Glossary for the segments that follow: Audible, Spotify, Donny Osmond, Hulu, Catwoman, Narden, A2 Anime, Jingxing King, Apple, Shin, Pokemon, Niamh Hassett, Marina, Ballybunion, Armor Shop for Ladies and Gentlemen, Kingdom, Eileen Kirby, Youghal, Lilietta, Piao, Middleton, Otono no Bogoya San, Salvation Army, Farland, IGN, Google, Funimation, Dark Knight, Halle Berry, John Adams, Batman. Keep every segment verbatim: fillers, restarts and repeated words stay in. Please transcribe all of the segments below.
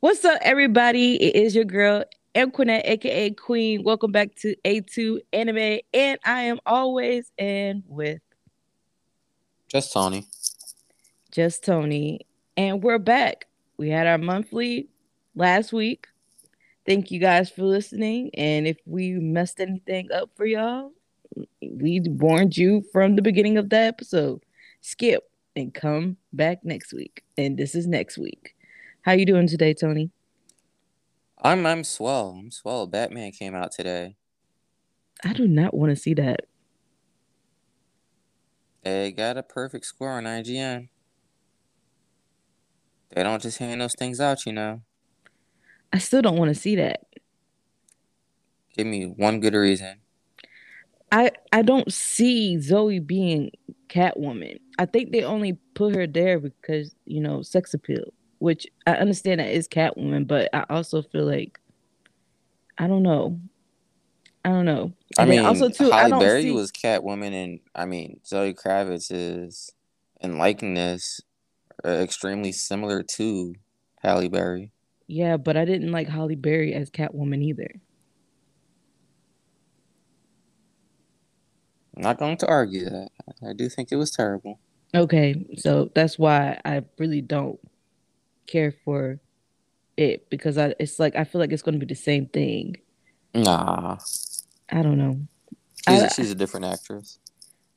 What's up, everybody? It is your girl, Anquinette, aka Queen. Welcome back to A two Anime, and I am always in with just Tony. Just Tony, and we're back. We had our monthly last week. Thank you guys for listening, and if we messed anything up for y'all, we warned you from the beginning of the episode. Skip and come back next week, and this is next week. How you doing today, Tony? I'm I'm swell. I'm swell. Batman came out today. I do not want to see that. They got a perfect score on I G N. They don't just hand those things out, you know. I still don't want to see that. Give me one good reason. I I don't see Zoe being Catwoman. I think they only put her there because, you know, sex appeal. Which I understand that is Catwoman, but I also feel like I don't know. I don't know. I and mean, also too, Halle I don't Berry see... was Catwoman, and I mean, Zoe Kravitz is in likeness uh, extremely similar to Halle Berry. Yeah, but I didn't like Halle Berry as Catwoman either. I'm not going to argue that. I do think it was terrible. Okay, so that's why I really don't care for it, because I it's like I feel like it's going to be the same thing. Nah, I don't know. She's, I, she's a different actress.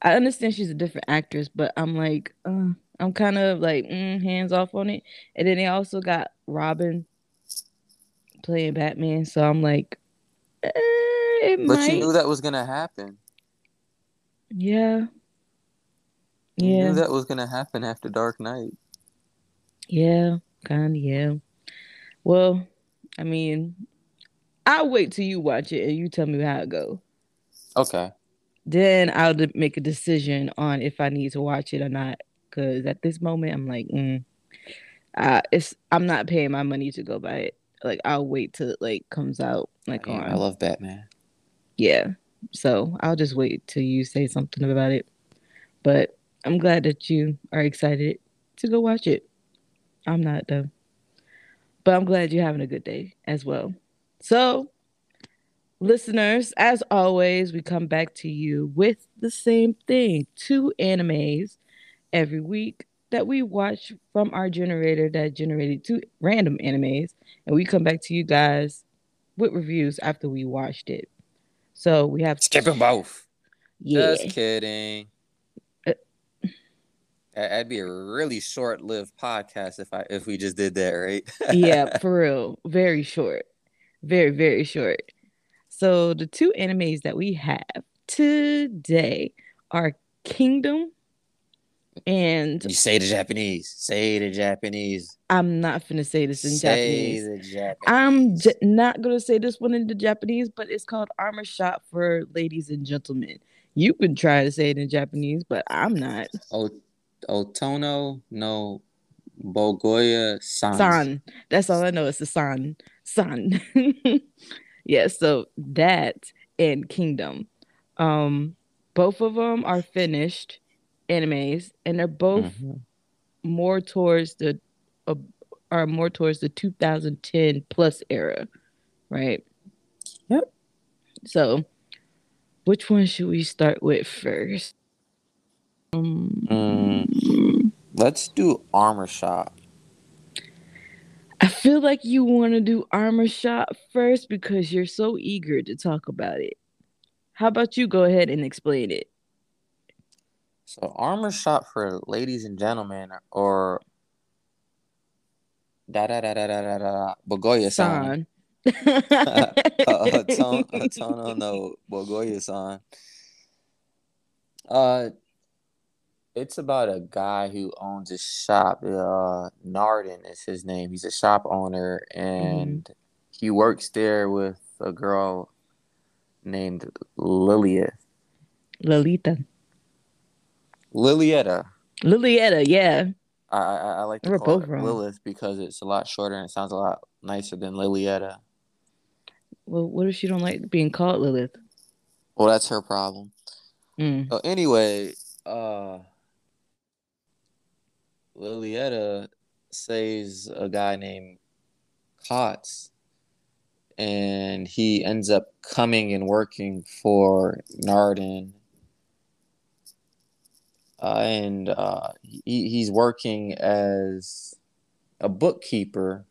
I understand she's a different actress, but I'm like, uh, I'm kind of like mm, hands off on it. And then they also got Robin playing Batman, so I'm like, eh, it but might. You knew that was gonna happen. Yeah, yeah. You knew that was gonna happen after Dark Knight. Yeah. Kind of, yeah. Well, I mean, I'll wait till you watch it and you tell me how it goes. Okay. Then I'll make a decision on if I need to watch it or not. Because at this moment, I'm like, mm, uh, it's I'm not paying my money to go buy it. Like, I'll wait till it like comes out. Like, I, mean, on. I love Batman. Yeah. So I'll just wait till you say something about it. But I'm glad that you are excited to go watch it. I'm not, though. But I'm glad you're having a good day as well. So, listeners, as always, we come back to you with the same thing. Two animes every week that we watch from our generator that generated two random animes. And we come back to you guys with reviews after we watched it. So, we have... Skip them both. Yeah. Just kidding. That'd be a really short-lived podcast if I if we just did that, right? Yeah, for real. Very short. Very, very short. So the two animes that we have today are Kingdom and... You say the Japanese. Say the Japanese. I'm not finna say this in say Japanese. Say the Japanese. I'm j- not gonna say this one in the Japanese, but it's called Armor Shop for Ladies and Gentlemen. You can try to say it in Japanese, but I'm not. Oh, Otono no Bogoya San. San. That's all I know. It's the San. San. Yeah, so that and Kingdom. Um, both of them are finished animes, and they're both mm-hmm. more towards the uh, are more towards the two thousand ten plus era, right? Yep. So, which one should we start with first? Um, mm, let's do Armor Shop. I feel like you want to do Armor Shop first because you're so eager to talk about it. How about you go ahead and explain it? So Armor Shop for Ladies and Gentlemen, or da da da da da da Bogoya San. Otono no Bogoya San. Uh. It's about a guy who owns a shop. Uh, Narden is his name. He's a shop owner, and mm-hmm. he works there with a girl named Lilith. Lilita. Lilietta. Lilietta, yeah. I I, I like to We're call it wrong. Lilith because it's a lot shorter and it sounds a lot nicer than Lilietta. Well, what if she don't like being called Lilith? Well, that's her problem. Mm. So anyway, uh... Lilietta saves a guy named Kotz, and he ends up coming and working for Narden. Uh, and uh, he, he's working as a bookkeeper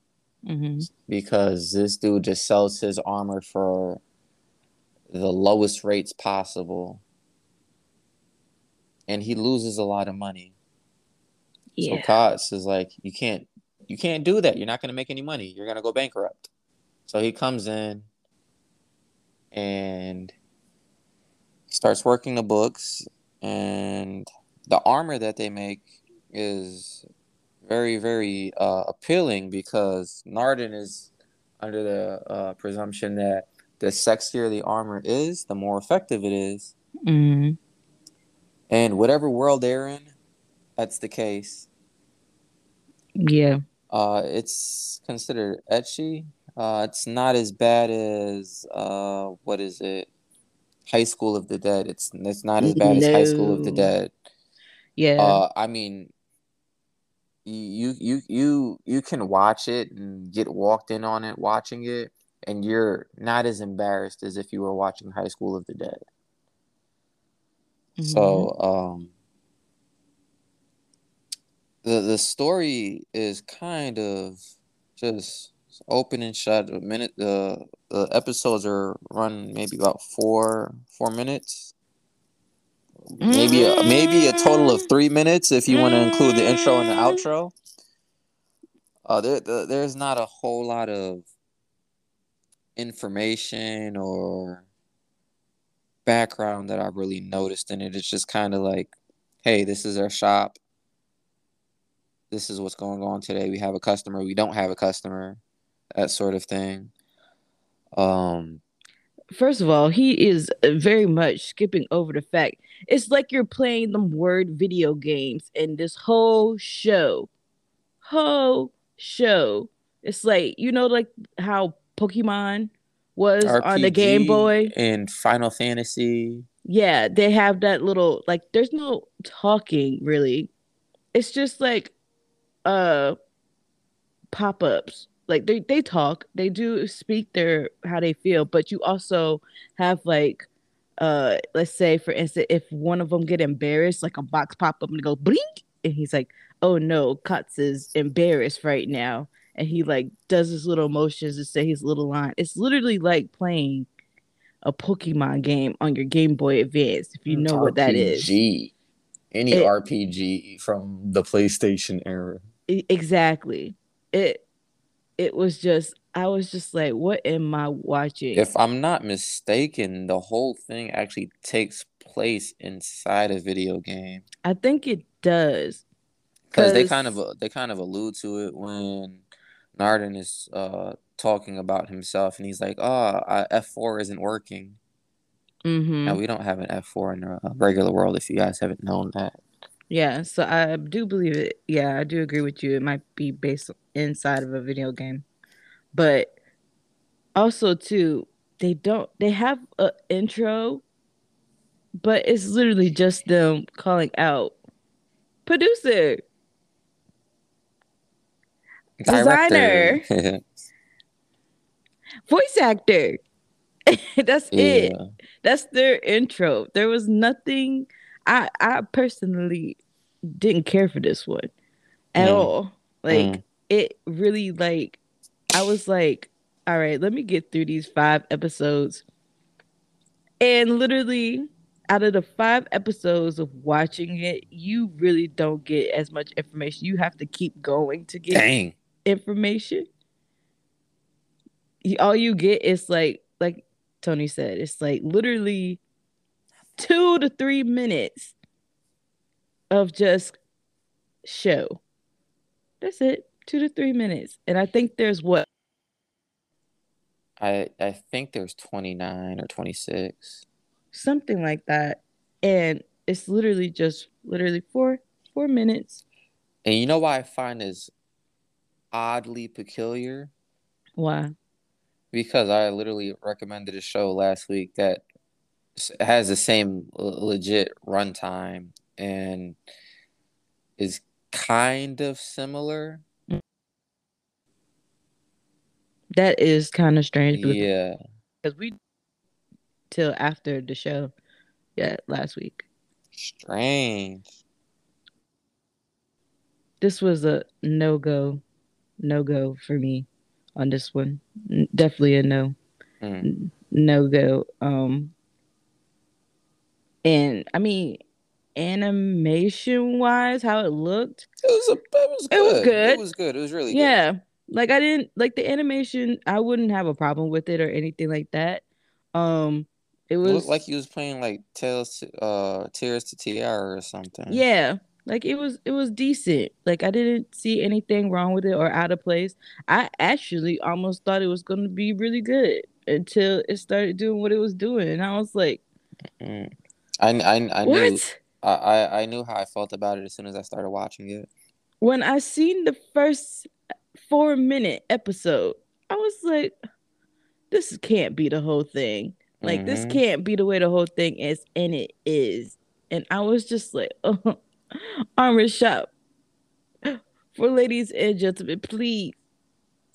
mm-hmm. because this dude just sells his armor for the lowest rates possible. And he loses a lot of money. Yeah. So Kotz is like, you can't, you can't do that. You're not going to make any money. You're going to go bankrupt. So he comes in and starts working the books. And the armor that they make is very, very uh, appealing because Narden is under the uh, presumption that the sexier the armor is, the more effective it is. Mm-hmm. And whatever world they're in, that's the case. Yeah. Uh, it's considered ecchi. Uh, it's not as bad as, uh, what is it? High School of the Dead. It's it's not as bad no. as High School of the Dead. Yeah. Uh, I mean, you, you, you, you can watch it and get walked in on it watching it, and you're not as embarrassed as if you were watching High School of the Dead. So, um, the the story is kind of just open and shut. A minute, the uh, the episodes are run maybe about four four minutes, mm-hmm. maybe a, maybe a total of three minutes if you mm-hmm. want to include the intro and the outro. Uh, there, there there's not a whole lot of information or background that I really noticed in it. It's just kind of like, hey, this is our shop. This is what's going on today. We have a customer. We don't have a customer. That sort of thing. Um, First of all, he is very much skipping over the fact. It's like you're playing them word video games in this whole show. Whole show. It's like, you know, like how Pokemon was R P G on the Game Boy. And Final Fantasy. Yeah, they have that little, like, there's no talking, really. It's just, like, uh, pop-ups. Like, they, they talk. They do speak their, how they feel. But you also have, like, uh, let's say, for instance, if one of them get embarrassed, like a box pop-up and go, blink, and he's like, oh, no, Kotz is embarrassed right now. And he, like, does his little motions to say his little line. It's literally like playing a Pokemon game on your Game Boy Advance, if you know R P G. What that is. Any it, R P G from the PlayStation era. Exactly. It it was just, I was just like, what am I watching? If I'm not mistaken, the whole thing actually takes place inside a video game. I think it does. Because they kind of they kind of allude to it when Narden is uh, talking about himself, and he's like, oh, I, F four isn't working. Mm-hmm. Now, we don't have an F four in the regular world, if you guys haven't known that. Yeah, so I do believe it. Yeah, I do agree with you. It might be based inside of a video game. But also, too, they don't, they have an intro, but it's literally just them calling out, producer, designer, voice actor. That's yeah. it. That's their intro. There was nothing. I I personally didn't care for this one at mm. all. Like mm. it really, like, I was like, all right, let me get through these five episodes. And literally, out of the five episodes of watching it, you really don't get as much information. You have to keep going to get Dang. information. All you get is like, like Tony said, it's like literally two to three minutes of just show. That's it. Two to three minutes. And I think there's what? I I think there's twenty-nine or twenty-six. Something like that. And it's literally just literally four four minutes. And you know why I find this oddly peculiar? Why? Because I literally recommended a show last week that has the same legit runtime and is kind of similar. that is kind of strange. Yeah. Because we till after the show. Yeah, last week. Strange. This was a no-go. No-go for me on this one. Definitely a no. Mm. No-go. Um, and, I mean, animation-wise, how it looked. It was, a, it was good. It was good. It was good. It was really good. Yeah. Like, I didn't... Like, the animation, I wouldn't have a problem with it or anything like that. Um, it was... It looked like he was playing, like, Tales to, uh, Tears to Tiara or something. Yeah. Like, it was it was decent. Like, I didn't see anything wrong with it or out of place. I actually almost thought it was going to be really good until it started doing what it was doing. And I was like... Mm-hmm. I, I, I what? Knew, I, I knew how I felt about it as soon as I started watching it. When I seen the first... four-minute episode, I was like, this can't be the whole thing. Like, mm-hmm. this can't be the way the whole thing is, and it is. And I was just like, oh, Armor Shop for Ladies and Gentlemen, please.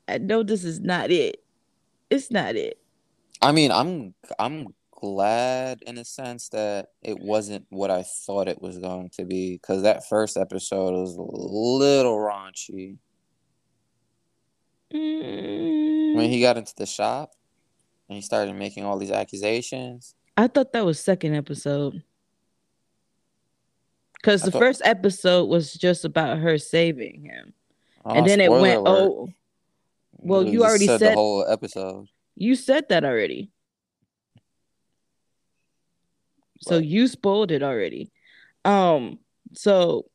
I know this is not it. It's not it. I mean, I'm I'm glad in a sense that it wasn't what I thought it was going to be, because that first episode was a little raunchy. When he got into the shop and he started making all these accusations. I thought that was second episode. Because the thought... first episode was just about her saving him. Oh, and then it went, alert. oh, well, you, you already said, said the whole episode. You said that already. Right. So you spoiled it already. Um. So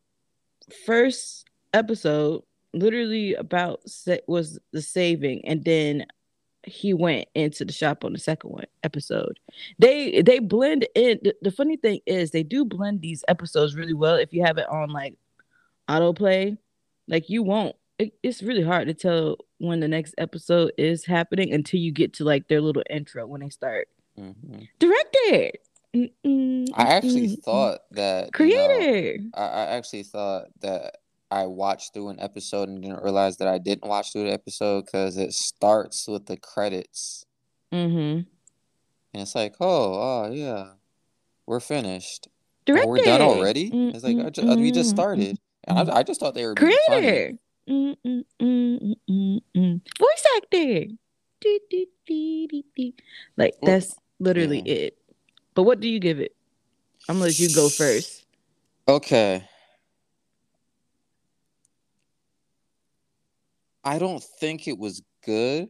first episode. Literally about was the saving, and then he went into the shop on the second one episode. They they blend in. The, the funny thing is, they do blend these episodes really well if you have it on like autoplay. Like you won't. It, it's really hard to tell when the next episode is happening until you get to like their little intro when they start. Mm-hmm. Directed. Mm-mm. I actually Mm-mm. thought that creator. You know, I, I actually thought that. I watched through an episode and didn't realize that I didn't watch through the episode because it starts with the credits. Mm-hmm. And it's like, oh, oh yeah, we're finished. Directed. Oh, we're done already? Mm-hmm. It's like, I just, mm-hmm. we just started. And mm-hmm. I, I just thought they were being funny. Mm-hmm. Mm-hmm. Voice acting. Like, that's literally yeah. it. But what do you give it? I'm going to let you go first. Okay. I don't think it was good.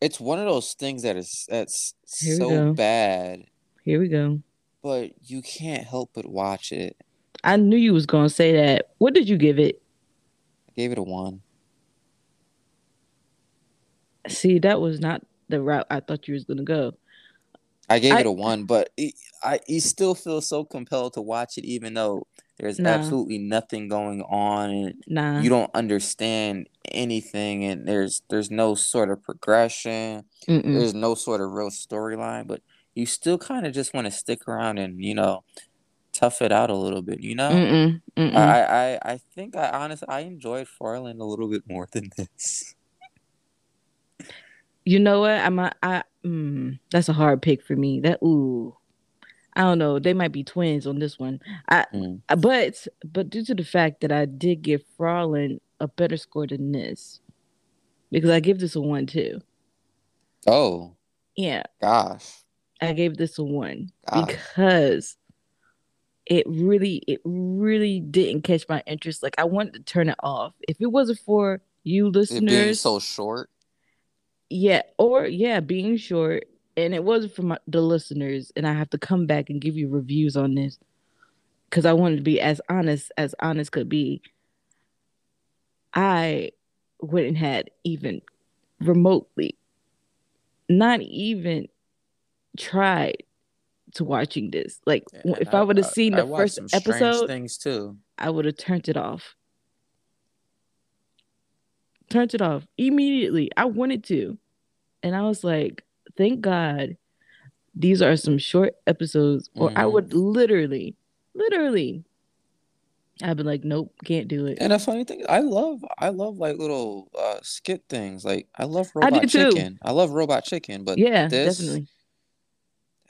It's one of those things that is that's so bad. Here we go. But you can't help but watch it. I knew you was gonna say that. What did you give it? I gave it a one. See, that was not the route I thought you was gonna go. I gave I, it a one, but it, I you still feel so compelled to watch it, even though there's nah. absolutely nothing going on. And nah. you don't understand anything, and there's there's no sort of progression. Mm-mm. There's no sort of real storyline, but you still kind of just want to stick around and you know tough it out a little bit. You know, Mm-mm. Mm-mm. I, I I think I honestly I enjoyed Farland a little bit more than this. You know what? I'm a, I mm, that's a hard pick for me. That ooh, I don't know. They might be twins on this one. I mm. but but due to the fact that I did give Farland a better score than this, because I give this a one too. Oh yeah, gosh, I gave this a one gosh. because it really it really didn't catch my interest. Like I wanted to turn it off. If it wasn't for you listeners, it being so short. Yeah, or yeah, being short, and it wasn't for my, the listeners, and I have to come back and give you reviews on this because I wanted to be as honest as honest could be. I wouldn't had even remotely, not even tried to watching this. Like yeah, if I, I would have seen the I first some episode, things too, I would have turned it off. Turned it off immediately. I wanted to. And I was like, thank God these are some short episodes, or mm-hmm. I would literally, literally I've been like, nope, can't do it. And a funny thing, I love, I love like little uh, skit things. Like I love Robot I do too. Chicken. I love Robot Chicken, but yeah, this, definitely.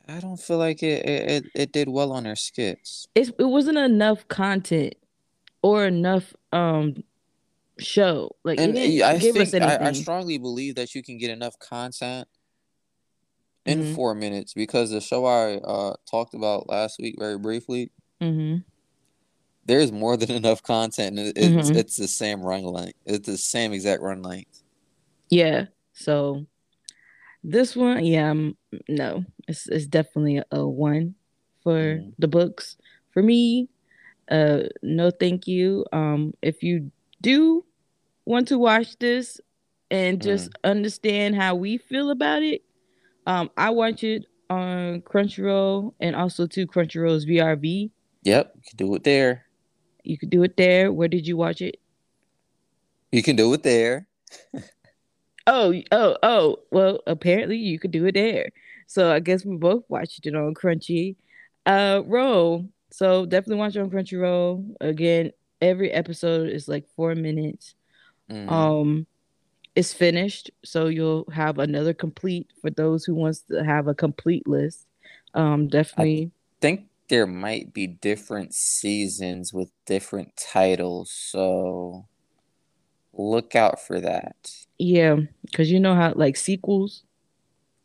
I don't feel like it it, it it did well on their skits. It it wasn't enough content or enough um show. Like and it didn't I give think us anything. I, I strongly believe that you can get enough content in mm-hmm. four minutes because the show I uh, talked about last week very briefly. Mm-hmm. There's more than enough content. It's mm-hmm. it's the same run length. It's the same exact run length. Yeah. So this one, yeah, I'm, no, it's it's definitely a one for mm-hmm. the books. For me, uh, no, thank you. Um, if you do want to watch this and just mm-hmm. understand how we feel about it, um, I watch it on Crunchyroll and also to Crunchyroll's V R V. Yep, you can do it there. You could do it there. Where did you watch it? You can do it there. oh, oh, oh. Well, apparently you could do it there. So I guess we both watched it on Crunchy uh, Roll. So definitely watch it on Crunchyroll. Again, every episode is like four minutes. Mm. Um, it's finished, so you'll have another complete for those who wants to have a complete list. Um, definitely. I think there might be different seasons with different titles, so look out for that. Yeah, because you know how like sequels,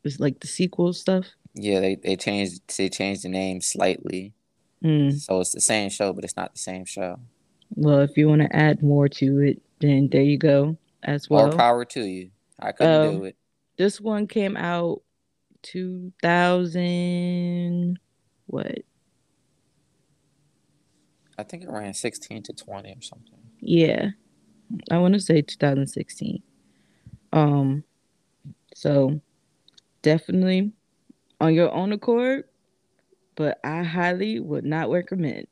it's like the sequel stuff. Yeah, they they changed they changed the name slightly, mm. so it's the same show, but it's not the same show. Well, if you want to add more to it, then there you go as well. More power to you. I couldn't um, do it. This one came out two thousand what? I think it ran sixteen to twenty or something. Yeah. I want to say two thousand sixteen. Um, so, definitely on your own accord, but I highly would not recommend.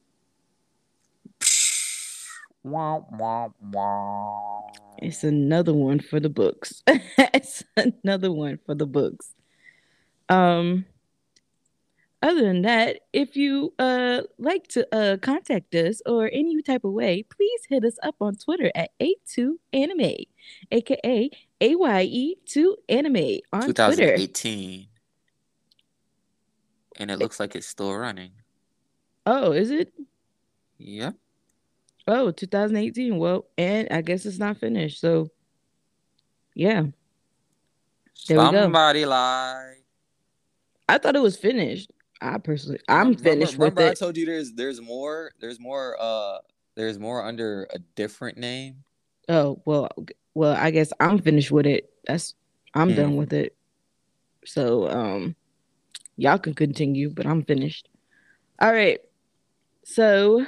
It's another one for the books. It's another one for the books. Um... Other than that, if you uh like to uh contact us or any type of way, please hit us up on Twitter at A two Anime, aka A Y E two Anime on twenty eighteen. Twitter. twenty eighteen, and it looks like it's still running. Oh, is it? Yeah. Oh, twenty eighteen. Well, and I guess it's not finished. So, yeah. There Somebody we go. Lied. I thought it was finished. I personally, I'm finished remember, with remember it. I told you there's there's more there's more uh there's more under a different name. Oh well, well I guess I'm finished with it. That's I'm mm. done with it. So um, y'all can continue, but I'm finished. All right. So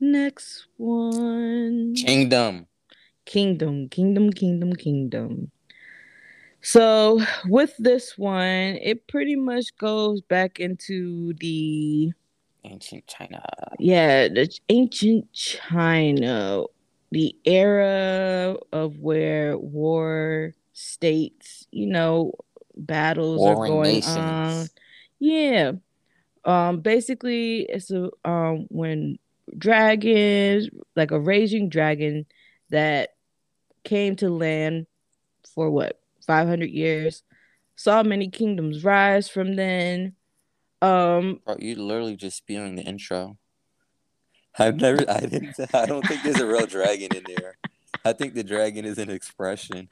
next one, Kingdom, Kingdom, Kingdom, Kingdom, Kingdom. So with this one, it pretty much goes back into the ancient China. Yeah, the ancient China, the era of where war states, you know, battles Warring are going nations. On. Yeah, um, basically it's a um when dragons, like a raging dragon, that came to land for what? five hundred years, saw many kingdoms rise from then. Um, Bro, you literally just spewing the intro. I've never, I didn't, I don't think there's a real dragon in there. I think the dragon is an expression,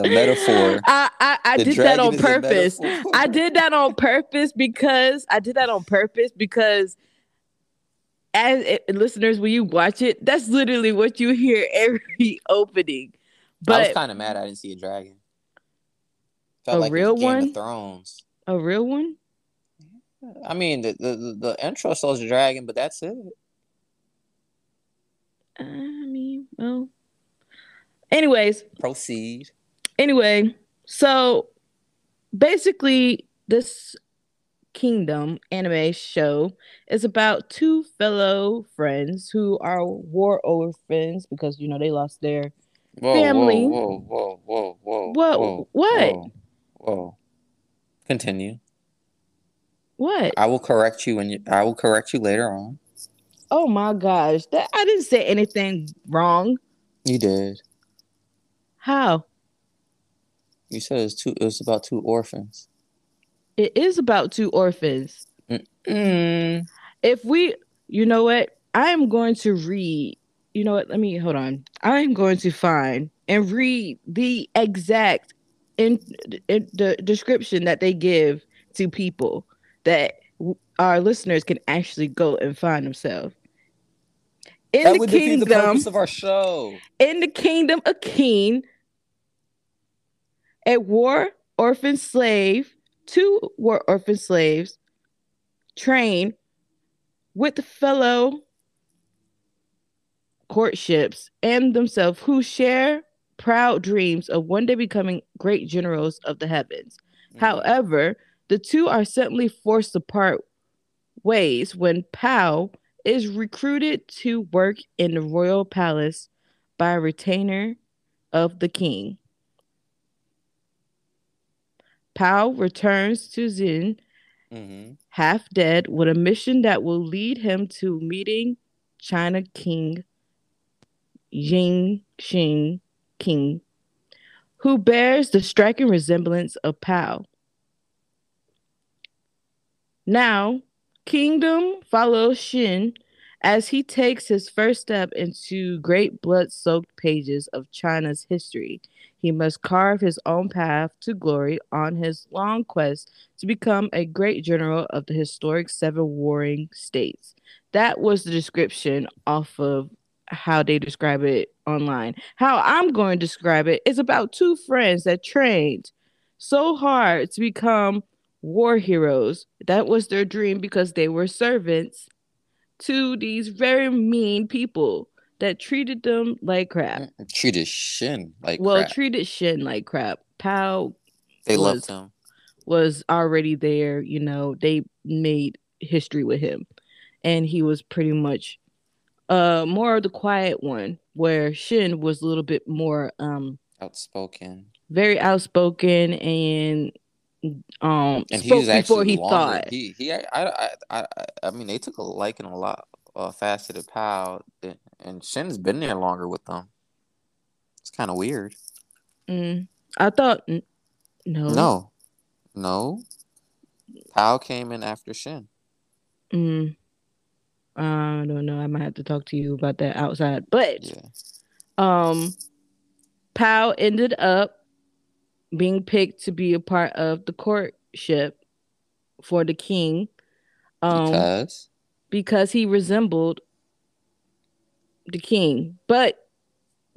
a metaphor. I, I, I did that on purpose. I did that on purpose because I did that on purpose because. As it, listeners, when you watch it, that's literally what you hear every opening. But I was kind of mad I didn't see a dragon. Felt a like real Game one? Of Thrones. A real one? I mean, the the, the intro shows a dragon, but that's it. I mean, well. Anyways. Proceed. Anyway, so basically this Kingdom anime show is about two fellow friends who are war orphans because, you know, they lost their... Whoa, family. Whoa, whoa, whoa, whoa, whoa, whoa. What? Whoa, whoa. Continue. What? I will correct you when you, I will correct you later on. Oh my gosh. That I didn't say anything wrong. You did. How? You said it was two it was about two orphans. It is about two orphans. Mm-mm. If we you know what? I am going to read. You know what? Let me hold on. I am going to find and read the exact in, in the description that they give to people that our listeners can actually go and find themselves. In that the would kingdom be the purpose of our show. In the kingdom of King, a war orphan slave, two war orphan slaves trained with the fellow courtships and themselves who share proud dreams of one day becoming great generals of the heavens. Mm. However, the two are suddenly forced to part ways when Piao is recruited to work in the royal palace by a retainer of the king. Piao returns to Xin, mm-hmm. half dead, with a mission that will lead him to meeting China King Jingxing King, who bears the striking resemblance of Piao. Now, Kingdom follows Shin as he takes his first step into great blood-soaked pages of China's history. He must carve his own path to glory on his long quest to become a great general of the historic seven warring states. That was the description off of how they describe it online. How I'm going to describe it is about two friends that trained so hard to become war heroes. That was their dream because they were servants to these very mean people that treated them like crap. Treated Shin like well, crap. Well, treated Shin like crap. Piao they was, loved him. Was already there, you know, they made history with him. And he was pretty much uh more of the quiet one, where Shin was a little bit more um outspoken. Very outspoken and Um, and spoke he was before he longer. Thought he, he I, I, I, I mean, they took a liking a lot uh, faster to Piao, and Shin's been there longer with them. It's kind of weird. Mm, I thought no, no, no. Piao came in after Shin. Mm. Uh, I don't know. I might have to talk to you about that outside. But yeah. um, Piao ended up being picked to be a part of the courtship for the king um, because? because he resembled the king. But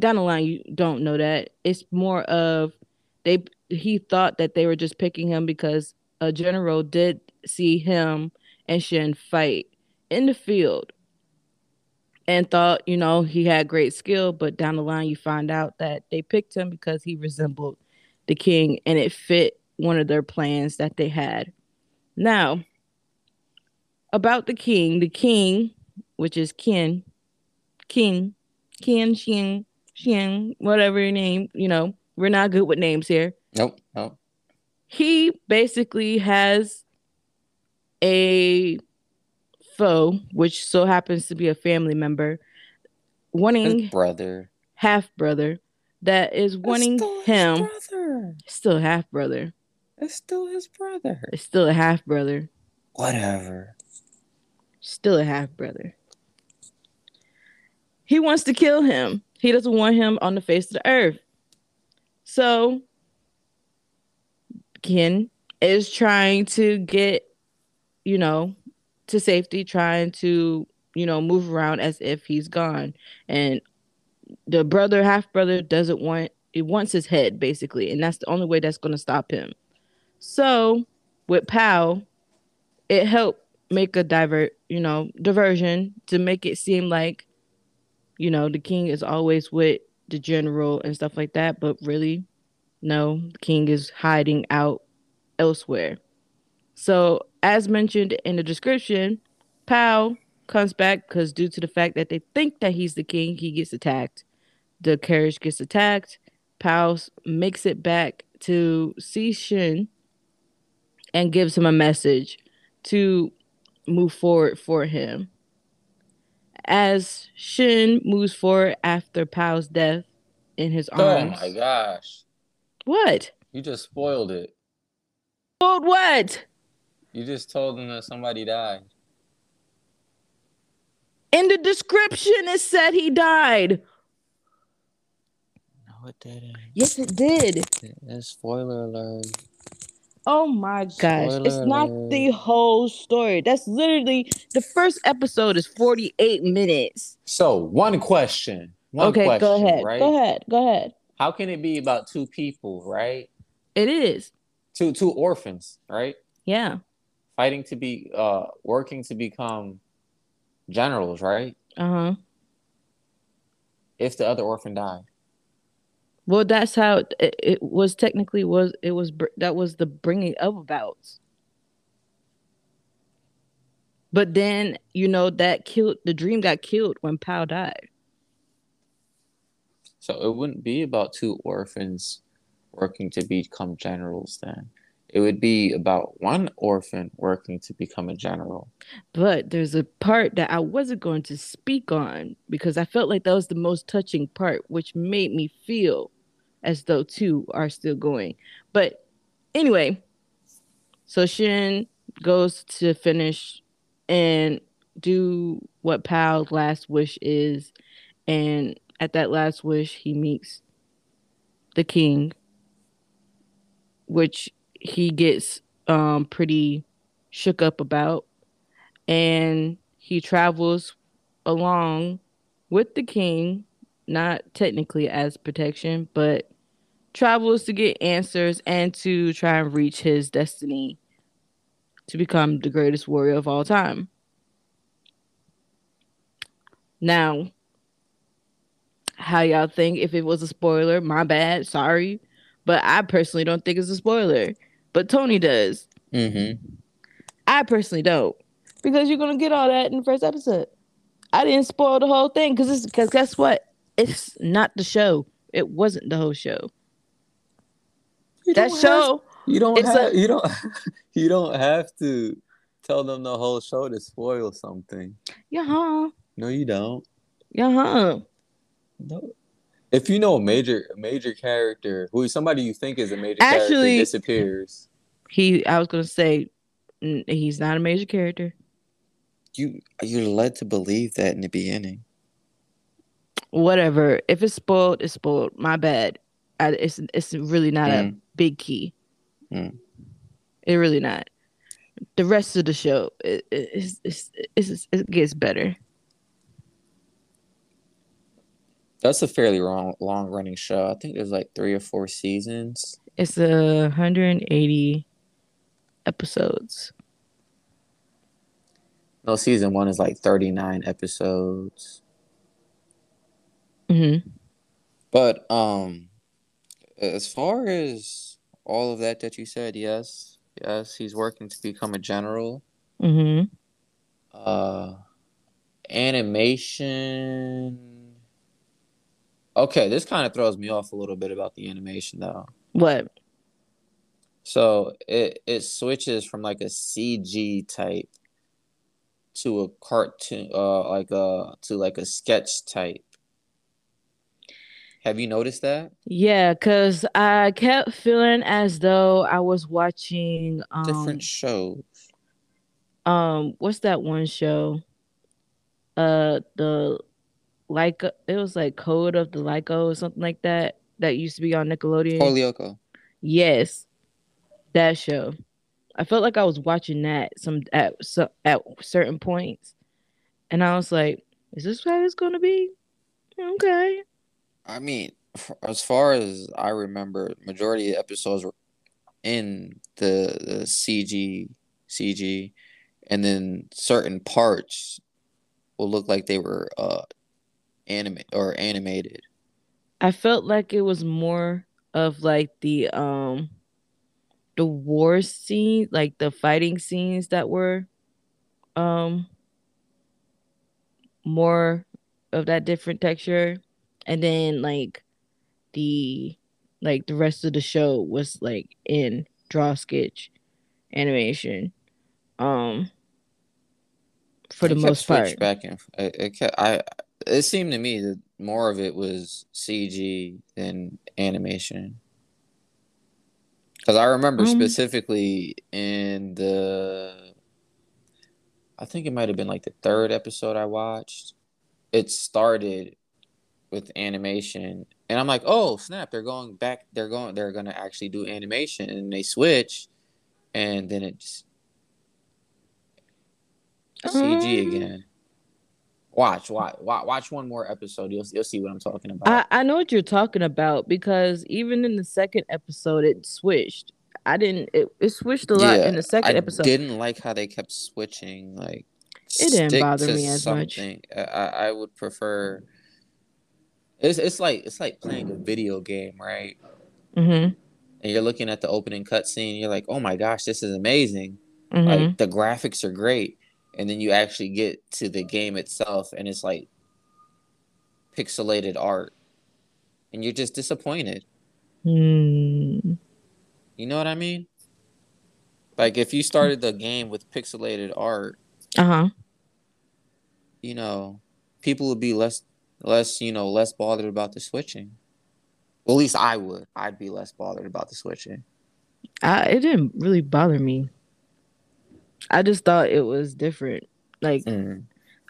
down the line, you don't know that. It's more of they. He thought that they were just picking him because a general did see him and Shin fight in the field and thought, you know, he had great skill. But down the line, you find out that they picked him because he resembled the king, and it fit one of their plans that they had. Now, about the king, the king, which is Ken, King, Ken, Shin, Shin, whatever your name, you know, we're not good with names here. Nope, nope. He basically has a foe, which so happens to be a family member, wanting his brother, half brother. That is wanting it's him. Brother. It's still a half brother. It's still his brother. It's still a half brother. Whatever. Still a half brother. He wants to kill him. He doesn't want him on the face of the earth. So Ken is trying to get, you know, to safety, trying to, you know, move around as if he's gone. And the brother, half brother, doesn't want it, wants his head basically, and that's the only way that's going to stop him. So with Piao, it helped make a divert, you know, diversion to make it seem like, you know, the king is always with the general and stuff like that, but really, no, the king is hiding out elsewhere. So, as mentioned in the description, Piao comes back because due to the fact that they think that he's the king, he gets attacked. The carriage gets attacked. Piao makes it back to see Shin and gives him a message to move forward for him. As Shin moves forward after Piao's death in his arms. Oh my gosh. What? You just spoiled it. Spoiled what? You just told him that somebody died. In the description, it said he died. No, it didn't. Yes, it did. That's spoiler alert. Oh my gosh, spoiler. It's not the whole story. That's literally, the first episode is forty-eight minutes. So, one question. One okay, question, go ahead, right? go ahead, go ahead. How can it be about two people, right? It is. Two two orphans, right? Yeah. Fighting to be, uh, working to become generals, right? Uh-huh. If the other orphan died. Well, that's how it, it was technically was it was that was the bringing of about. But then, you know, that killed the dream got killed when Piao died. So it wouldn't be about two orphans working to become generals then. It would be about one orphan working to become a general. But there's a part that I wasn't going to speak on because I felt like that was the most touching part, which made me feel as though two are still going. But anyway, so Shin goes to finish and do what Piao's last wish is. And at that last wish, he meets the king, which he gets um, pretty shook up about. And he travels along with the king, not technically as protection, but travels to get answers and to try and reach his destiny to become the greatest warrior of all time. Now, how y'all think? If it was a spoiler, my bad, sorry. But I personally don't think it's a spoiler. But Tony does. Mm-hmm. I personally don't. Because you're going to get all that in the first episode. I didn't spoil the whole thing. Because because guess what? It's not the show. It wasn't the whole show. You that show. Have, you, don't have, a, you, don't, you don't have to tell them the whole show to spoil something. Yeah. No, you don't. Yeah. No. If you know a major major character, who somebody you think is a major Actually, character disappears. He, I was gonna say, he's not a major character. You you're led to believe that in the beginning. Whatever. If it's spoiled, it's spoiled. My bad. I, it's it's really not mm. a big key. Mm. It really not. The rest of the show, it it, it, it, it, it gets better. That's a fairly long, long-running show. I think there's like three or four seasons. It's a uh, one hundred eighty episodes. No, season one is like thirty-nine episodes. Mm-hmm. But um, as far as all of that that you said, yes, yes, he's working to become a general. Mm-hmm. Uh, animation. Okay, this kind of throws me off a little bit about the animation, though. What? So it it switches from like a C G type to a cartoon, uh, like a to like a sketch type. Have you noticed that? Yeah, because I kept feeling as though I was watching um, different shows. Um, what's that one show? Uh, the. Like it was like Code of the Lyoko or something like that that used to be on Nickelodeon. Code Lyoko. Yes, that show. I felt like I was watching that some at so, at certain points, and I was like, "Is this how it's gonna be?" Okay. I mean, as far as I remember, majority of episodes were in the, the C G, C G, and then certain parts will look like they were. Uh, Anime or animated. I felt like it was more of like the um the war scene, like the fighting scenes that were um more of that different texture, and then like the like the rest of the show was like in draw sketch animation. Um, for the most part, back and it, it, I it seemed to me that more of it was C G than animation. Because I remember um, specifically in the, I think it might have been like the third episode I watched. It started with animation, and I'm like, "Oh snap! They're going back. They're going. They're going to actually do animation." And they switch, and then it's um, C G again. Watch, watch, watch, watch one more episode. You'll you'll see what I'm talking about. I, I know what you're talking about because even in the second episode, it switched. I didn't. It, it switched a lot yeah, in the second I episode. I didn't like how they kept switching. Like it didn't bother me as something. much. I, I would prefer. It's it's like it's like playing a video game, right? Mm-hmm. And you're looking at the opening cutscene. You're like, oh my gosh, this is amazing. Mm-hmm. Like the graphics are great. And then you actually get to the game itself, and it's like pixelated art, and you're just disappointed. Mm. You know what I mean? Like if you started the game with pixelated art, uh huh. You know, people would be less, less, you know, less bothered about the switching. Well, at least I would. I'd be less bothered about the switching. I, it didn't really bother me. I just thought it was different. Like, mm.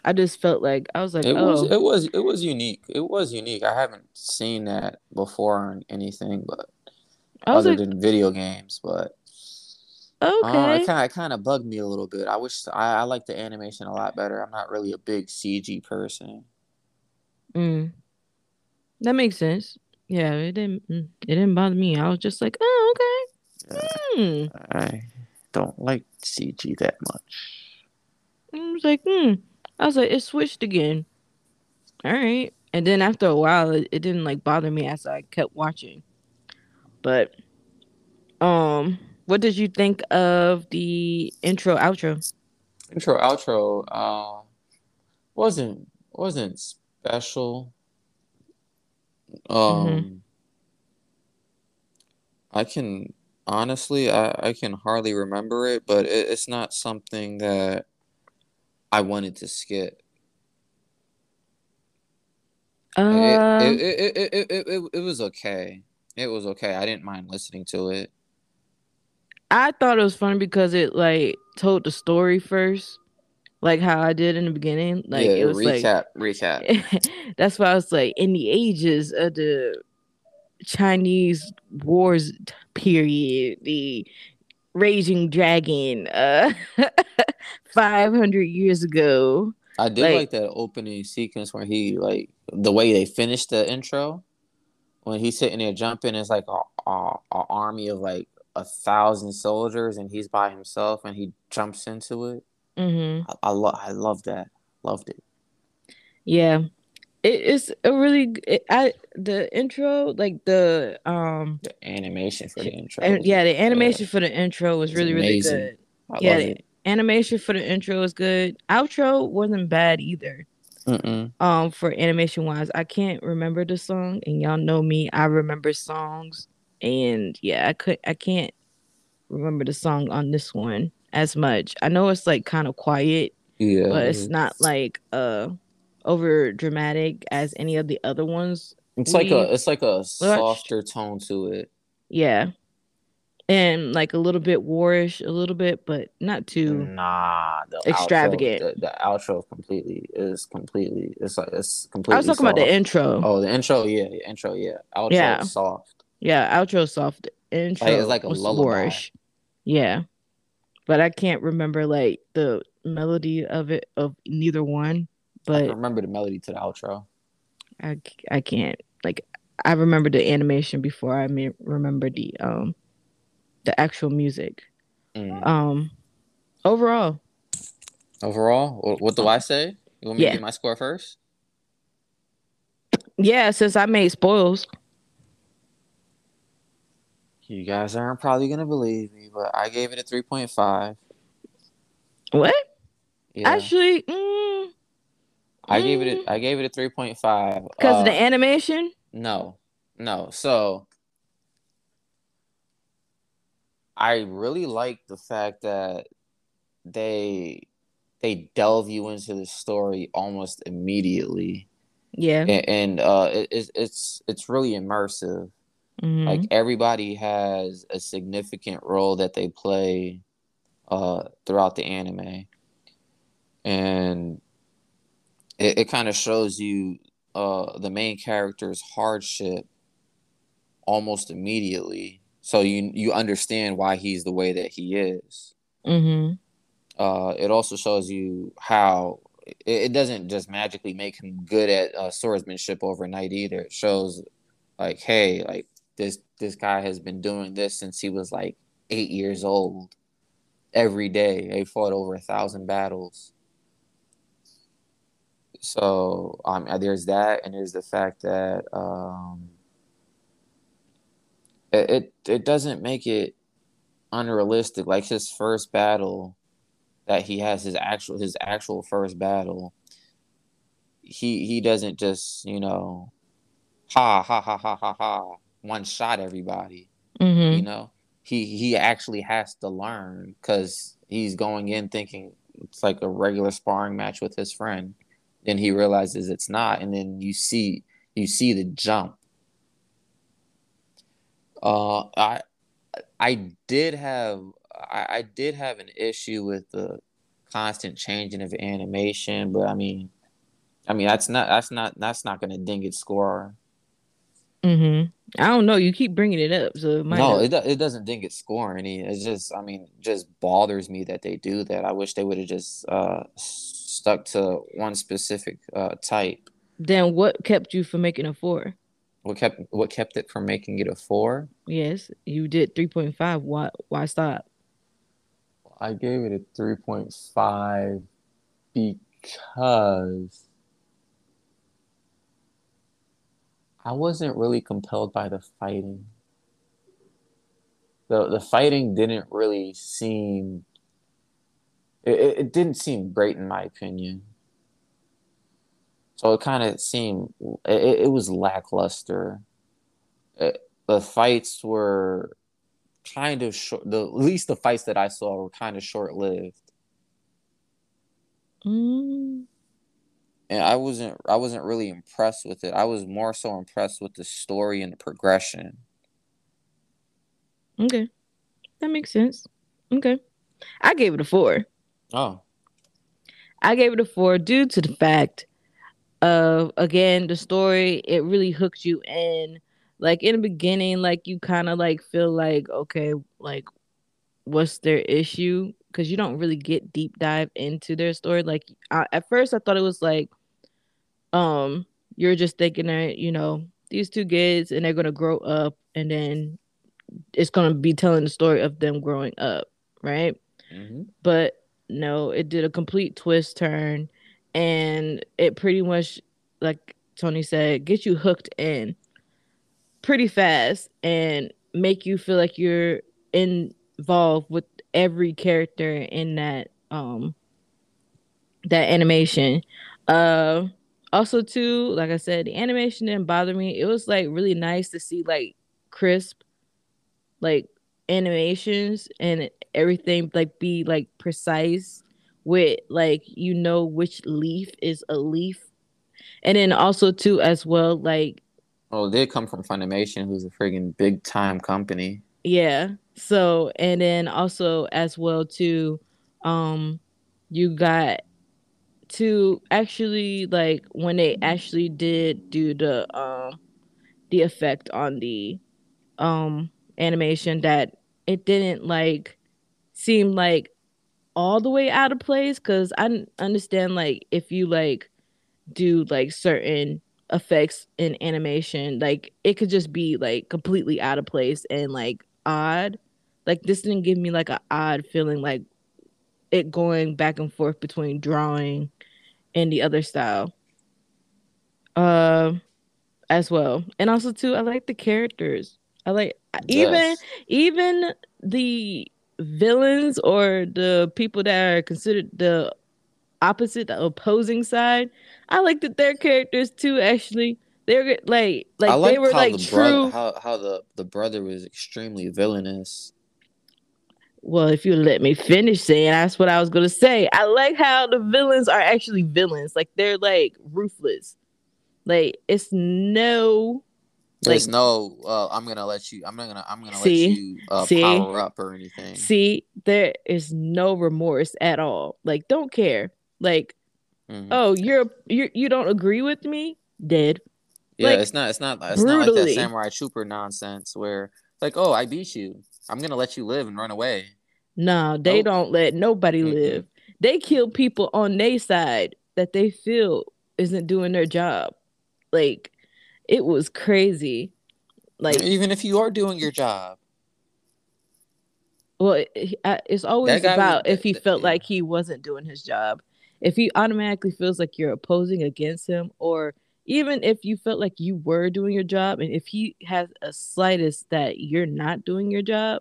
I just felt like I was like, it oh, was, it was, it was unique. It was unique. I haven't seen that before on anything, but other like, than video games. But okay, uh, it kind, it kind of bugged me a little bit. I wish I, I like the animation a lot better. I'm not really a big C G person. Mm. That makes sense. Yeah, it didn't. It didn't bother me. I was just like, oh, okay. Yeah. Mm. All right. Don't like C G that much. I was like, hmm. I was like, it switched again. All right. And then after a while, it, it didn't like bother me as I kept watching. But, um, what did you think of the intro outro? Intro outro, um, wasn't wasn't special. Um, mm-hmm. I can. Honestly, I, I can hardly remember it, but it, it's not something that I wanted to skip. Uh, it, it, it, it, it, it, it was okay. It was okay. I didn't mind listening to it. I thought it was funny because it like told the story first, like how I did in the beginning. Like yeah, it was recap, like recap. That's why I was like, in the ages of the Chinese wars period, the raging dragon, uh, five hundred years ago. I did like, like that opening sequence where he, like, the way they finished the intro, when he's sitting there jumping, it's like a, a, a army of like a thousand soldiers, and he's by himself, and he jumps into it. Mm-hmm. I, I love, I love that, loved it. Yeah. It is a really it, I the intro like the um the animation for the intro. And, yeah, the animation uh, for the intro was really amazing. Really good. I yeah, love the it. Animation for the intro was good. Outro wasn't bad either. Mm-mm. Um, for animation wise, I can't remember the song, and y'all know me. I remember songs, and yeah, I could I can't remember the song on this one as much. I know it's like kind of quiet. Yeah, but it's not like uh. over dramatic as any of the other ones. It's like a it's like a softer tone to it. Yeah, and like a little bit warish, a little bit, but not too nah the extravagant. Outro, the, the outro completely is completely it's like it's completely. I was talking soft. About the intro. Oh, the intro, yeah, the intro, yeah. Outro yeah. soft. Yeah, outro soft. Intro like, it's like a lullaby. Warish. Yeah, but I can't remember like the melody of it of neither one. But I can remember the melody to the outro. I, I can't like I remember the animation before I may remember the um the actual music. Mm. Um, overall. Overall, what do I say? You want me yeah. to get my score first? Yeah, since I made spoils. You guys aren't probably gonna believe me, but I gave it a three point five. What? Yeah. Actually. Mm, I gave it. A, I gave it a three point five. Because uh, of the animation? No, no. So I really like the fact that they they delve you into the story almost immediately. Yeah, and, and uh, it, it's it's really immersive. Mm-hmm. Like everybody has a significant role that they play uh, throughout the anime, and it, it kind of shows you uh, the main character's hardship almost immediately. So you you understand why he's the way that he is. Mm-hmm. Uh, it also shows you how it, it doesn't just magically make him good at uh, swordsmanship overnight either. It shows like, hey, like this this guy has been doing this since he was like eight years old. Every day, they fought over a thousand battles. So um, there's that, and there's the fact that um. It, it it doesn't make it unrealistic. Like his first battle that he has, his actual his actual first battle, he he doesn't just, you know, ha ha ha ha ha ha one shot everybody. Mm-hmm. You know, he he actually has to learn because he's going in thinking it's like a regular sparring match with his friend. Then he realizes it's not, and then you see you see the jump. Uh, I, I did have, I, I did have an issue with the constant changing of animation, but I mean, I mean that's not that's not that's not gonna ding its score. Mm-hmm. I don't know. You keep bringing it up, so it might no, it, it doesn't ding its score any. It's just, I mean, just bothers me that they do that. I wish they would have just uh stuck to one specific uh type. Then what kept you from making a four? What kept what kept it from making it a four? Yes, you did three point five. Why why stop? I gave it a three point five because I wasn't really compelled by the fighting. The the fighting didn't really seem it, it didn't seem great in my opinion. So it kind of seemed, it, it was lackluster. It, the fights were kind of short, the, at least the fights that I saw were kind of short-lived. Mm. And I wasn't, I wasn't really impressed with it. I was more so impressed with the story and the progression. Okay. That makes sense. Okay. I gave it a four. Oh. I gave it a four due to the fact of, again, the story, it really hooks you in. Like in the beginning, like you kind of like feel like, okay, like what's their issue? Because you don't really get deep dive into their story. Like I, at first, I thought it was like, um, you're just thinking that, you know, these two kids and they're gonna grow up, and then it's gonna be telling the story of them growing up, right? Mm-hmm. But no, it did a complete twist turn. And it pretty much, like Tony said, gets you hooked in pretty fast and make you feel like you're involved with every character in that um that animation. Uh, also, too, like I said, the animation didn't bother me. It was like really nice to see like crisp, like animations and everything like be like precise. With like, you know, which leaf is a leaf. And then also too as well, like, oh, they come from Funimation, who's a friggin' big time company. Yeah. So, and then also as well too, um, you got to actually like when they actually did do the um uh, the effect on the um animation, that it didn't like seem like all the way out of place, because I understand like if you like do like certain effects in animation, like it could just be like completely out of place and like odd. Like this didn't give me like an odd feeling, like it going back and forth between drawing and the other style uh, as well. And also too, I like the characters. I like yes. even even the villains or the people that are considered the opposite, the opposing side. I like that their characters too. Actually, they're like, like they were like true. Bro- how how the the brother was extremely villainous. Well, if you let me finish saying, that's what I was going to say. I like how the villains are actually villains. Like, they're, like, ruthless. Like, it's no... Like, there's no, uh, I'm going to let you, I'm going to, I'm going to let you uh, see, power up or anything. See, there is no remorse at all. Like, don't care. Like, mm-hmm. oh, you're, you you don't agree with me? Dead. Yeah, like, it's not, it's not, it's brutally. not like that Samurai Trooper nonsense where, like, oh, I beat you. I'm going to let you live and run away. No, nah, they nope. don't let nobody mm-hmm. live. They kill people on their side that they feel isn't doing their job. Like, it was crazy. Like, even if you are doing your job. Well, it, I, it's always about was, if he that, felt that, like he wasn't doing his job. If he automatically feels like you're opposing against him, or even if you felt like you were doing your job, and if he has a slightest that you're not doing your job,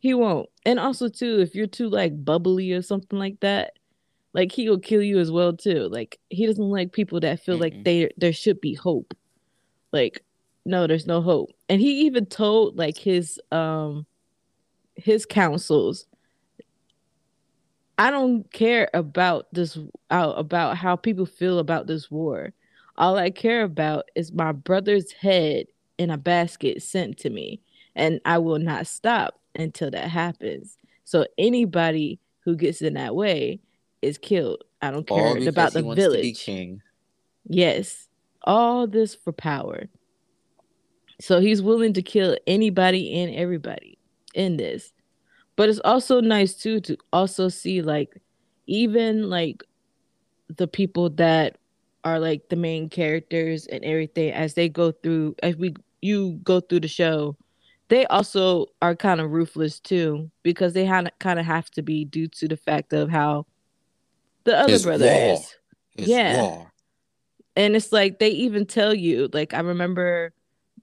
he won't. And also, too, if you're too, like, bubbly or something like that, like, he will kill you as well, too. Like, he doesn't like people that feel mm-hmm. like they there should be hope. Like, no, there's no hope. And he even told, like, his um his counsels, I don't care about this uh, about how people feel about this war. All I care about is my brother's head in a basket sent to me, and I will not stop until that happens. So anybody who gets in that way is killed. I don't care all about the village. To be king. Yes, all this for power. So he's willing to kill anybody and everybody in this. But it's also nice too to also see, like, even like the people that are like the main characters and everything, as they go through, as we you go through the show, they also are kind of ruthless too, because they ha- kind of have to be due to the fact of how the other it's brother raw. is. It's yeah. Raw. And it's like they even tell you, like, I remember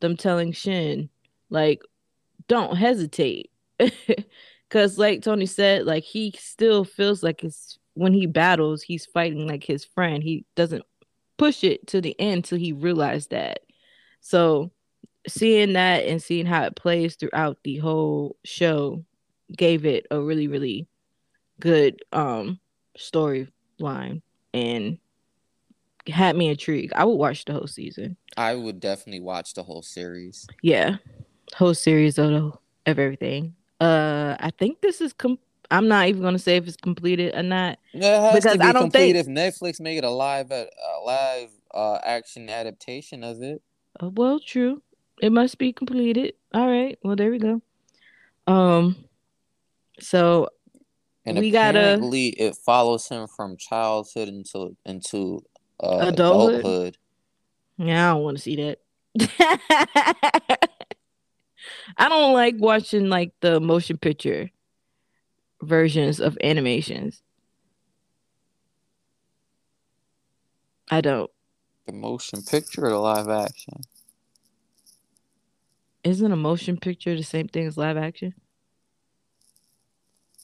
them telling Shin, like, don't hesitate. Because, like Tony said, like, he still feels like it's when he battles, he's fighting like his friend. He doesn't push it to the end till he realized that. So seeing that and seeing how it plays throughout the whole show gave it a really, really good um, storyline and had me intrigued. I would watch the whole season. I would definitely watch the whole series. Yeah, whole series of, the, of everything. Uh, I think this is. Com- I'm not even gonna say if it's completed or not. Yeah, it has because to be I don't complete think if Netflix made it a live, a live uh, action adaptation of it. Uh, well, true. It must be completed. All right. Well, there we go. Um. So. And we apparently, gotta... it follows him from childhood into into uh, adulthood. adulthood. Yeah, I don't want to see that. I don't like watching, like, the motion picture versions of animations. I don't. The motion picture or the live action? Isn't a motion picture the same thing as live action?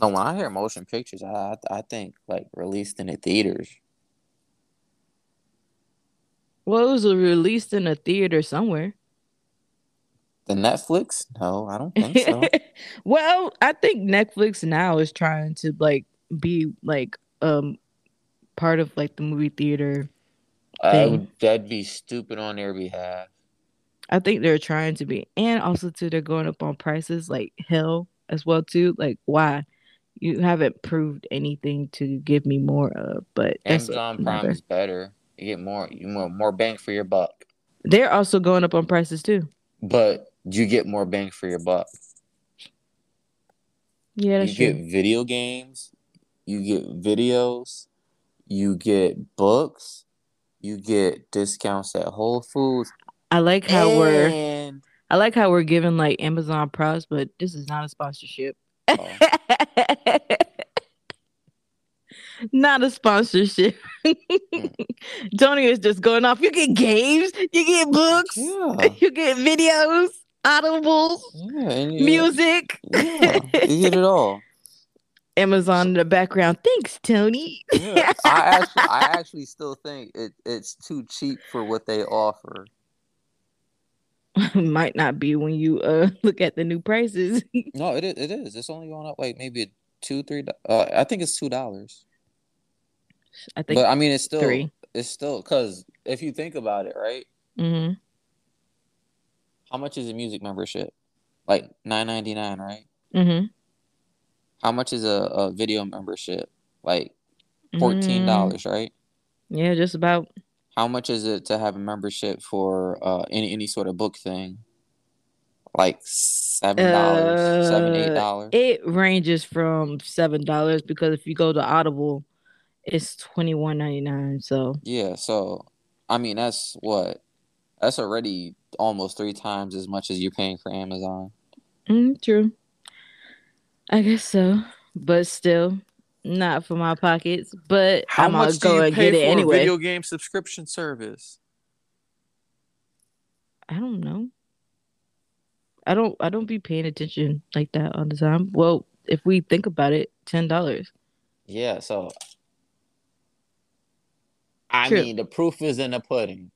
No, when I hear motion pictures, I I think, like, released in the theaters. Well, it was released in a theater somewhere. The Netflix? No, I don't think so. Well, I think Netflix now is trying to, like, be, like, um, part of, like, the movie theater thing. I, that'd be stupid on their behalf. I think they're trying to be. And also, too, they're going up on prices like hell as well, too. Like, why? You haven't proved anything to give me more of. But Amazon Prime is better. You get more, you more, more bang for your buck. They're also going up on prices, too. But... you get more bang for your buck. Yeah, that's you true. Get video games, you get videos, you get books, you get discounts at Whole Foods. I like how and... we're I like how we're giving, like, Amazon props, but this is not a sponsorship. Oh. Not a sponsorship. Tony is just going off. You get games, you get books, yeah. You get videos. Audible, yeah, you, music. Yeah, you get it all. Amazon in the background. Thanks, Tony. Yeah, I, actually, I actually still think it, it's too cheap for what they offer. might not be when you uh look at the new prices. No, it is, it is. It's only going up like maybe two, three. Uh, I think it's two dollars. I think, but I mean, it's still three. It's still, because if you think about it, right? Mm-hmm. How much is a music membership? Like nine ninety nine, right? Mm-hmm. How much is a, a video membership? Like fourteen dollars, mm-hmm. right? Yeah, just about. How much is it to have a membership for uh, any any sort of book thing? Like seven dollars, uh, seven eight dollars. It ranges from seven dollars because if you go to Audible, it's twenty one ninety nine. So yeah, so I mean that's what that's already almost three times as much as you're paying for Amazon. Mm, true. I guess so, but still. Not for my pockets, but how I'm much do you pay for anyway. A video game subscription service? I don't know. I don't. I don't be paying attention like that all the time. Well, if we think about it, ten dollars. Yeah. So, I True. mean, the proof is in the pudding,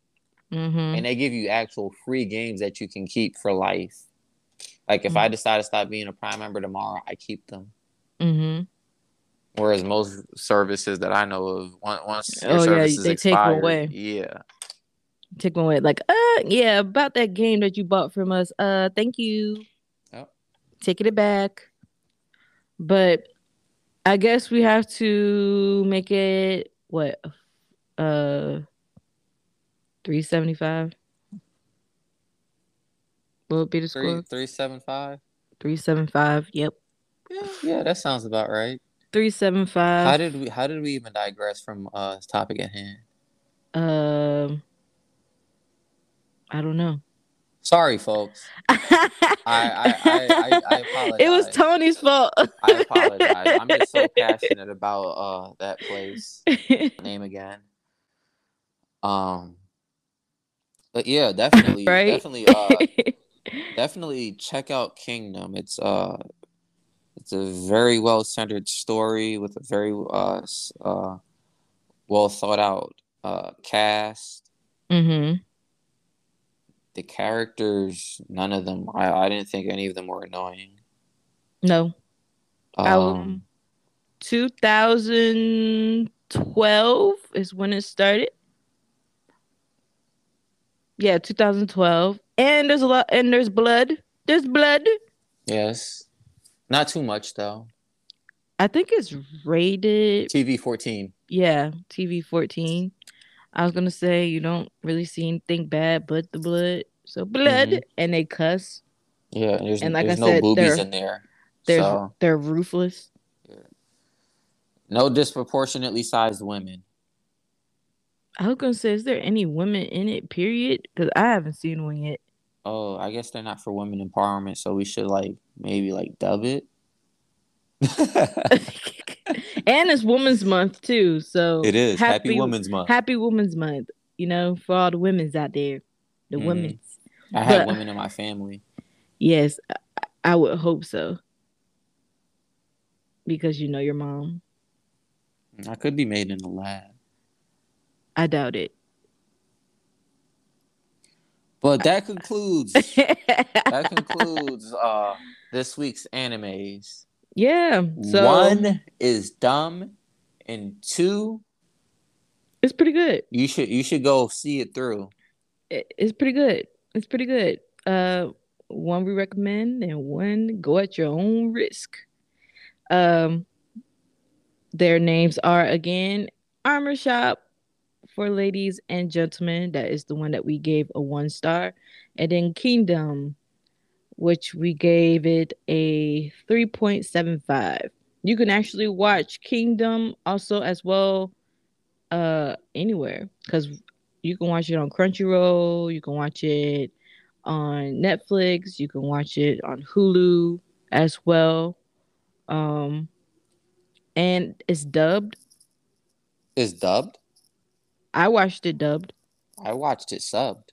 mm-hmm. and they give you actual free games that you can keep for life. Like if mm-hmm. I decide to stop being a Prime member tomorrow, I keep them. Mm-hmm. Whereas most services that I know of, once your oh, services yeah, they expire, take away. Yeah, take away. Like, uh, yeah, about that game that you bought from us. Uh, thank you. Yep. Taking it back. But I guess we have to make it what, uh, three seventy five. Will it be the score? Three seven five. Three seven five. Yep. Yeah, yeah, that sounds about right. three seventy-five How did we how did we even digress from uh topic at hand? Um uh, I don't know. Sorry folks. I, I, I, I, I apologize. It was Tony's fault. I apologize. I'm just so passionate about uh that place. Name again. Um but yeah, definitely right? definitely uh definitely check out Kingdom. It's uh It's a very well-centered story with a very uh, uh, well-thought-out uh, cast. Mm-hmm. The characters, none of them, I, I didn't think any of them were annoying. No. Um, um, twenty twelve is when it started. Yeah, twenty twelve. And there's a lot, and there's blood. There's blood. Yes. Not too much, though. I think it's rated... T V fourteen. Yeah, T V fourteen. I was going to say, you don't really see anything bad but the blood. So, blood. Mm-hmm. And they cuss. Yeah, and there's, and like there's I said, no boobies in there. They're, so. they're ruthless. Yeah. No disproportionately sized women. I was going to say, is there any women in it, period? Because I haven't seen one yet. Oh, I guess they're not for women empowerment, so we should, like, maybe, like, dub it. And it's Women's Month, too, so... It is. Happy, happy Women's Month. Happy Women's Month, you know, for all the women's out there. The mm. women's. I have but, women in my family. Yes, I, I would hope so. Because you know your mom. I could be made in the lab. I doubt it. But that concludes that concludes uh, this week's animes. Yeah. So one is dumb, and two, it's pretty good. You should you should go see it through. It, it's pretty good. It's pretty good. Uh, one we recommend, and one go at your own risk. Um, their names are again Armor Shop for Ladies and Gentlemen. That is the one that we gave a one star. And then Kingdom, which we gave it a three point seven five. You can actually watch Kingdom also as well uh, anywhere. Because you can watch it on Crunchyroll. You can watch it on Netflix. You can watch it on Hulu as well. Um, and it's dubbed. It's dubbed? I watched it dubbed. I watched it subbed.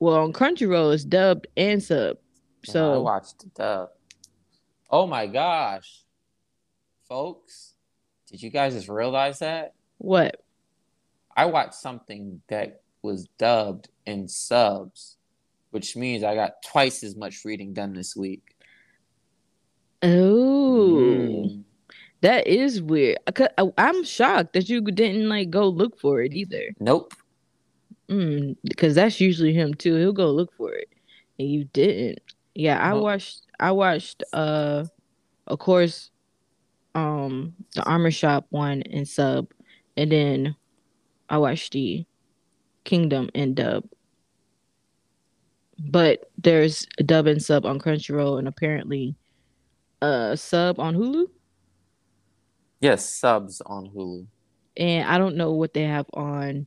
Well, on Crunchyroll, it's dubbed and subbed. So yeah, I watched it dubbed. Oh my gosh, folks! Did you guys just realize that? What? I watched something that was dubbed in subs. which means I got twice as much reading done this week. Oh, mm. That is weird. I'm shocked that you didn't like go look for it either. Nope. Mm, because that's usually him too. He'll go look for it, and you didn't. Yeah, I nope. watched. I watched. Uh, of course, um, the Armor Shop one and sub, and then I watched the Kingdom and dub. But there's a dub and sub on Crunchyroll, and apparently. Uh, sub on Hulu? Yes, subs on Hulu. And I don't know what they have on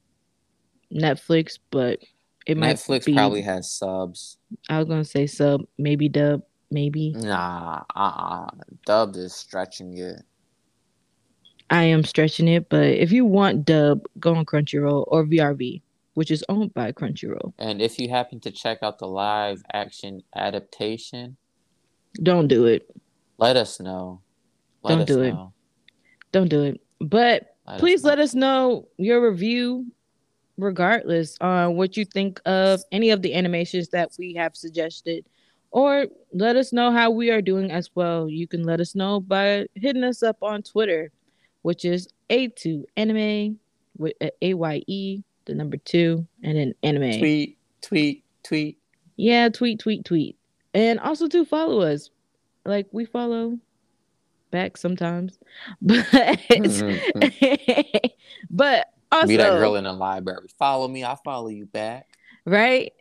Netflix, but it might Netflix be... probably has subs. I was going to say sub, maybe dub, maybe. Nah, uh-uh. Dub is stretching it. I am stretching it, but if you want dub, go on Crunchyroll or V R V, which is owned by Crunchyroll. And if you happen to check out the live action adaptation... Don't do it. Let us know. Let Don't do it. Know. Don't do it. But let please us let us know your review, regardless on what you think of any of the animations that we have suggested. Or let us know how we are doing as well. You can let us know by hitting us up on Twitter, which is A two Anime, with A Y E, the number two, and then anime. Tweet, tweet, tweet. Yeah, tweet, tweet, tweet. And also to follow us. Like, we follow back sometimes, but mm-hmm. but also be that girl in the library. Follow me, I follow you back, right?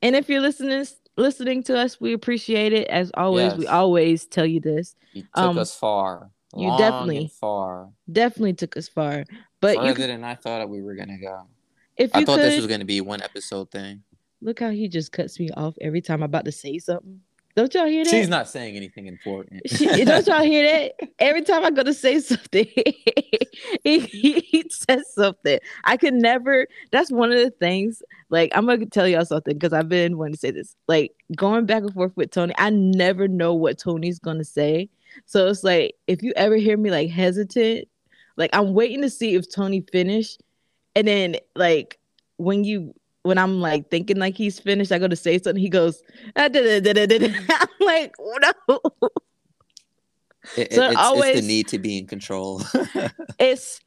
And if you're listening listening to us, we appreciate it as always. Yes. We always tell you this. You took um, us far. You Long definitely far. Definitely took us far, but further you could, than I thought we were gonna go. If you I thought could, this was gonna be one episode thing. Look how he just cuts me off every time I'm about to say something. Don't y'all hear that? She's not saying anything important. She, don't y'all hear that? Every time I go to say something, he, he says something. I could never. That's one of the things. Like, I'm going to tell y'all something because I've been wanting to say this. Like, going back and forth with Tony, I never know what Tony's going to say. So it's like, if you ever hear me, like, hesitant, like, I'm waiting to see if Tony finished. And then, like, when you... When I'm like thinking like he's finished, I go to say something. He goes, ah, da, da, da, da, da. I'm like, no. It, so it's, always, it's the need to be in control. it's,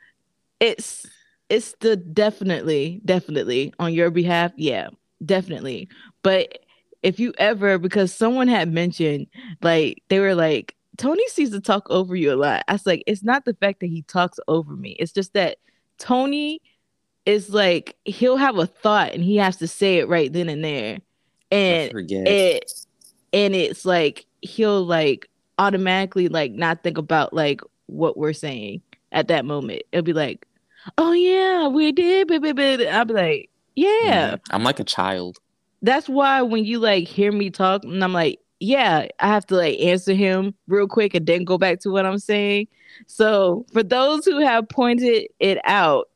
it's, it's the definitely, definitely on your behalf. Yeah, definitely. But if you ever, because someone had mentioned, like they were like, Tony seems to talk over you a lot. I was like, it's not the fact that he talks over me. It's just that Tony. It's like he'll have a thought and he has to say it right then and there, and it and it's like he'll like automatically like not think about like what we're saying at that moment. It'll be like, "Oh yeah, we did." Blah, blah, blah. I'll be like, "Yeah." I'm like a child. That's why when you like hear me talk, and I'm like, "Yeah," I have to like answer him real quick and then go back to what I'm saying. So for those who have pointed it out.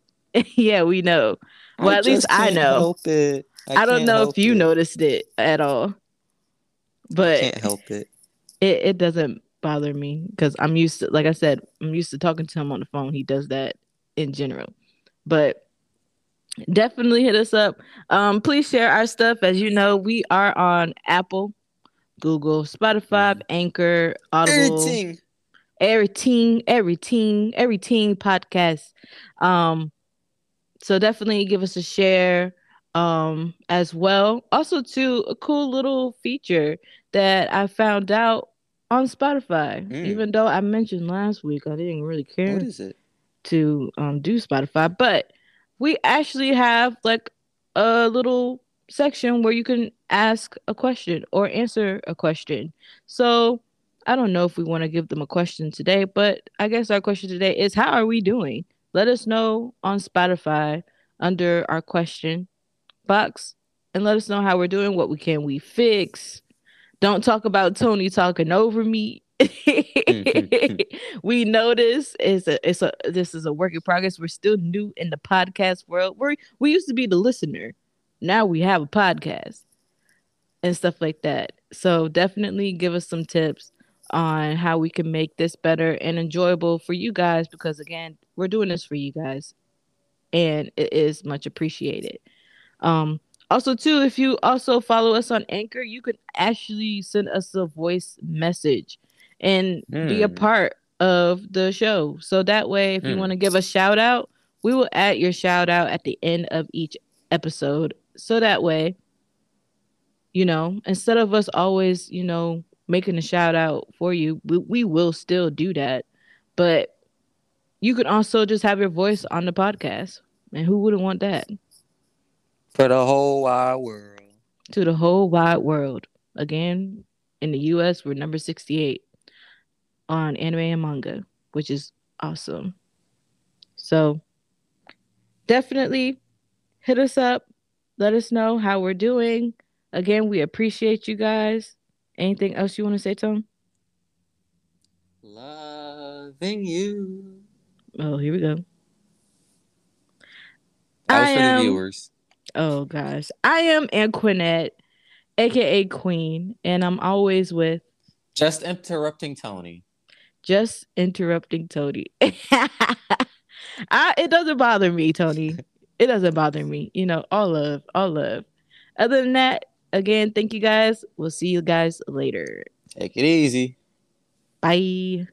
Yeah, we know. Well, I at least I know. I, I don't know if you it. noticed it at all, but I can't help it. It it doesn't bother me because I'm used to, like I said, I'm used to talking to him on the phone. He does that in general, but definitely hit us up. Um, please share our stuff. As you know, we are on Apple, Google, Spotify, Anchor, Audible, everything, everything, everything, everything podcast. Um. So definitely give us a share um, as well. Also, too, a cool little feature that I found out on Spotify. Mm. Even though I mentioned last week, I didn't really care what is it? to um, do Spotify. But we actually have like a little section where you can ask a question or answer a question. So I don't know if we want to give them a question today, but I guess our question today is, how are we doing? Let us know on Spotify under our question box and let us know how we're doing, what we can we fix. Don't talk about Tony talking over me. We know this is a it's a this is a work in progress. We're still new in the podcast world. We we used to be the listener. Now we have a podcast and stuff like that. So definitely give us some tips on how we can make this better and enjoyable for you guys, because again, we're doing this for you guys and it is much appreciated. Um, Also, too, if you also follow us on Anchor, you can actually send us a voice message and mm. be a part of the show. So that way, if mm. you want to give a shout out, we will add your shout out at the end of each episode. So that way, you know, instead of us always, you know, making a shout out for you, we, we will still do that. But you can also just have your voice on the podcast. And who wouldn't want that? For the whole wide world. To the whole wide world. Again, in the U S, we're number sixty-eight on anime and manga, which is awesome. So definitely hit us up. Let us know how we're doing. Again, we appreciate you guys. Anything else you want to say, Tom? Loving you. Oh, here we go. That was I for am... the viewers. Oh, gosh. I am Anquinette, a k a. Queen, and I'm always with... Just interrupting Tony. Just interrupting Tony. I, it doesn't bother me, Tony. It doesn't bother me. You know, all love, all love. Other than that, again, thank you guys. We'll see you guys later. Take it easy. Bye.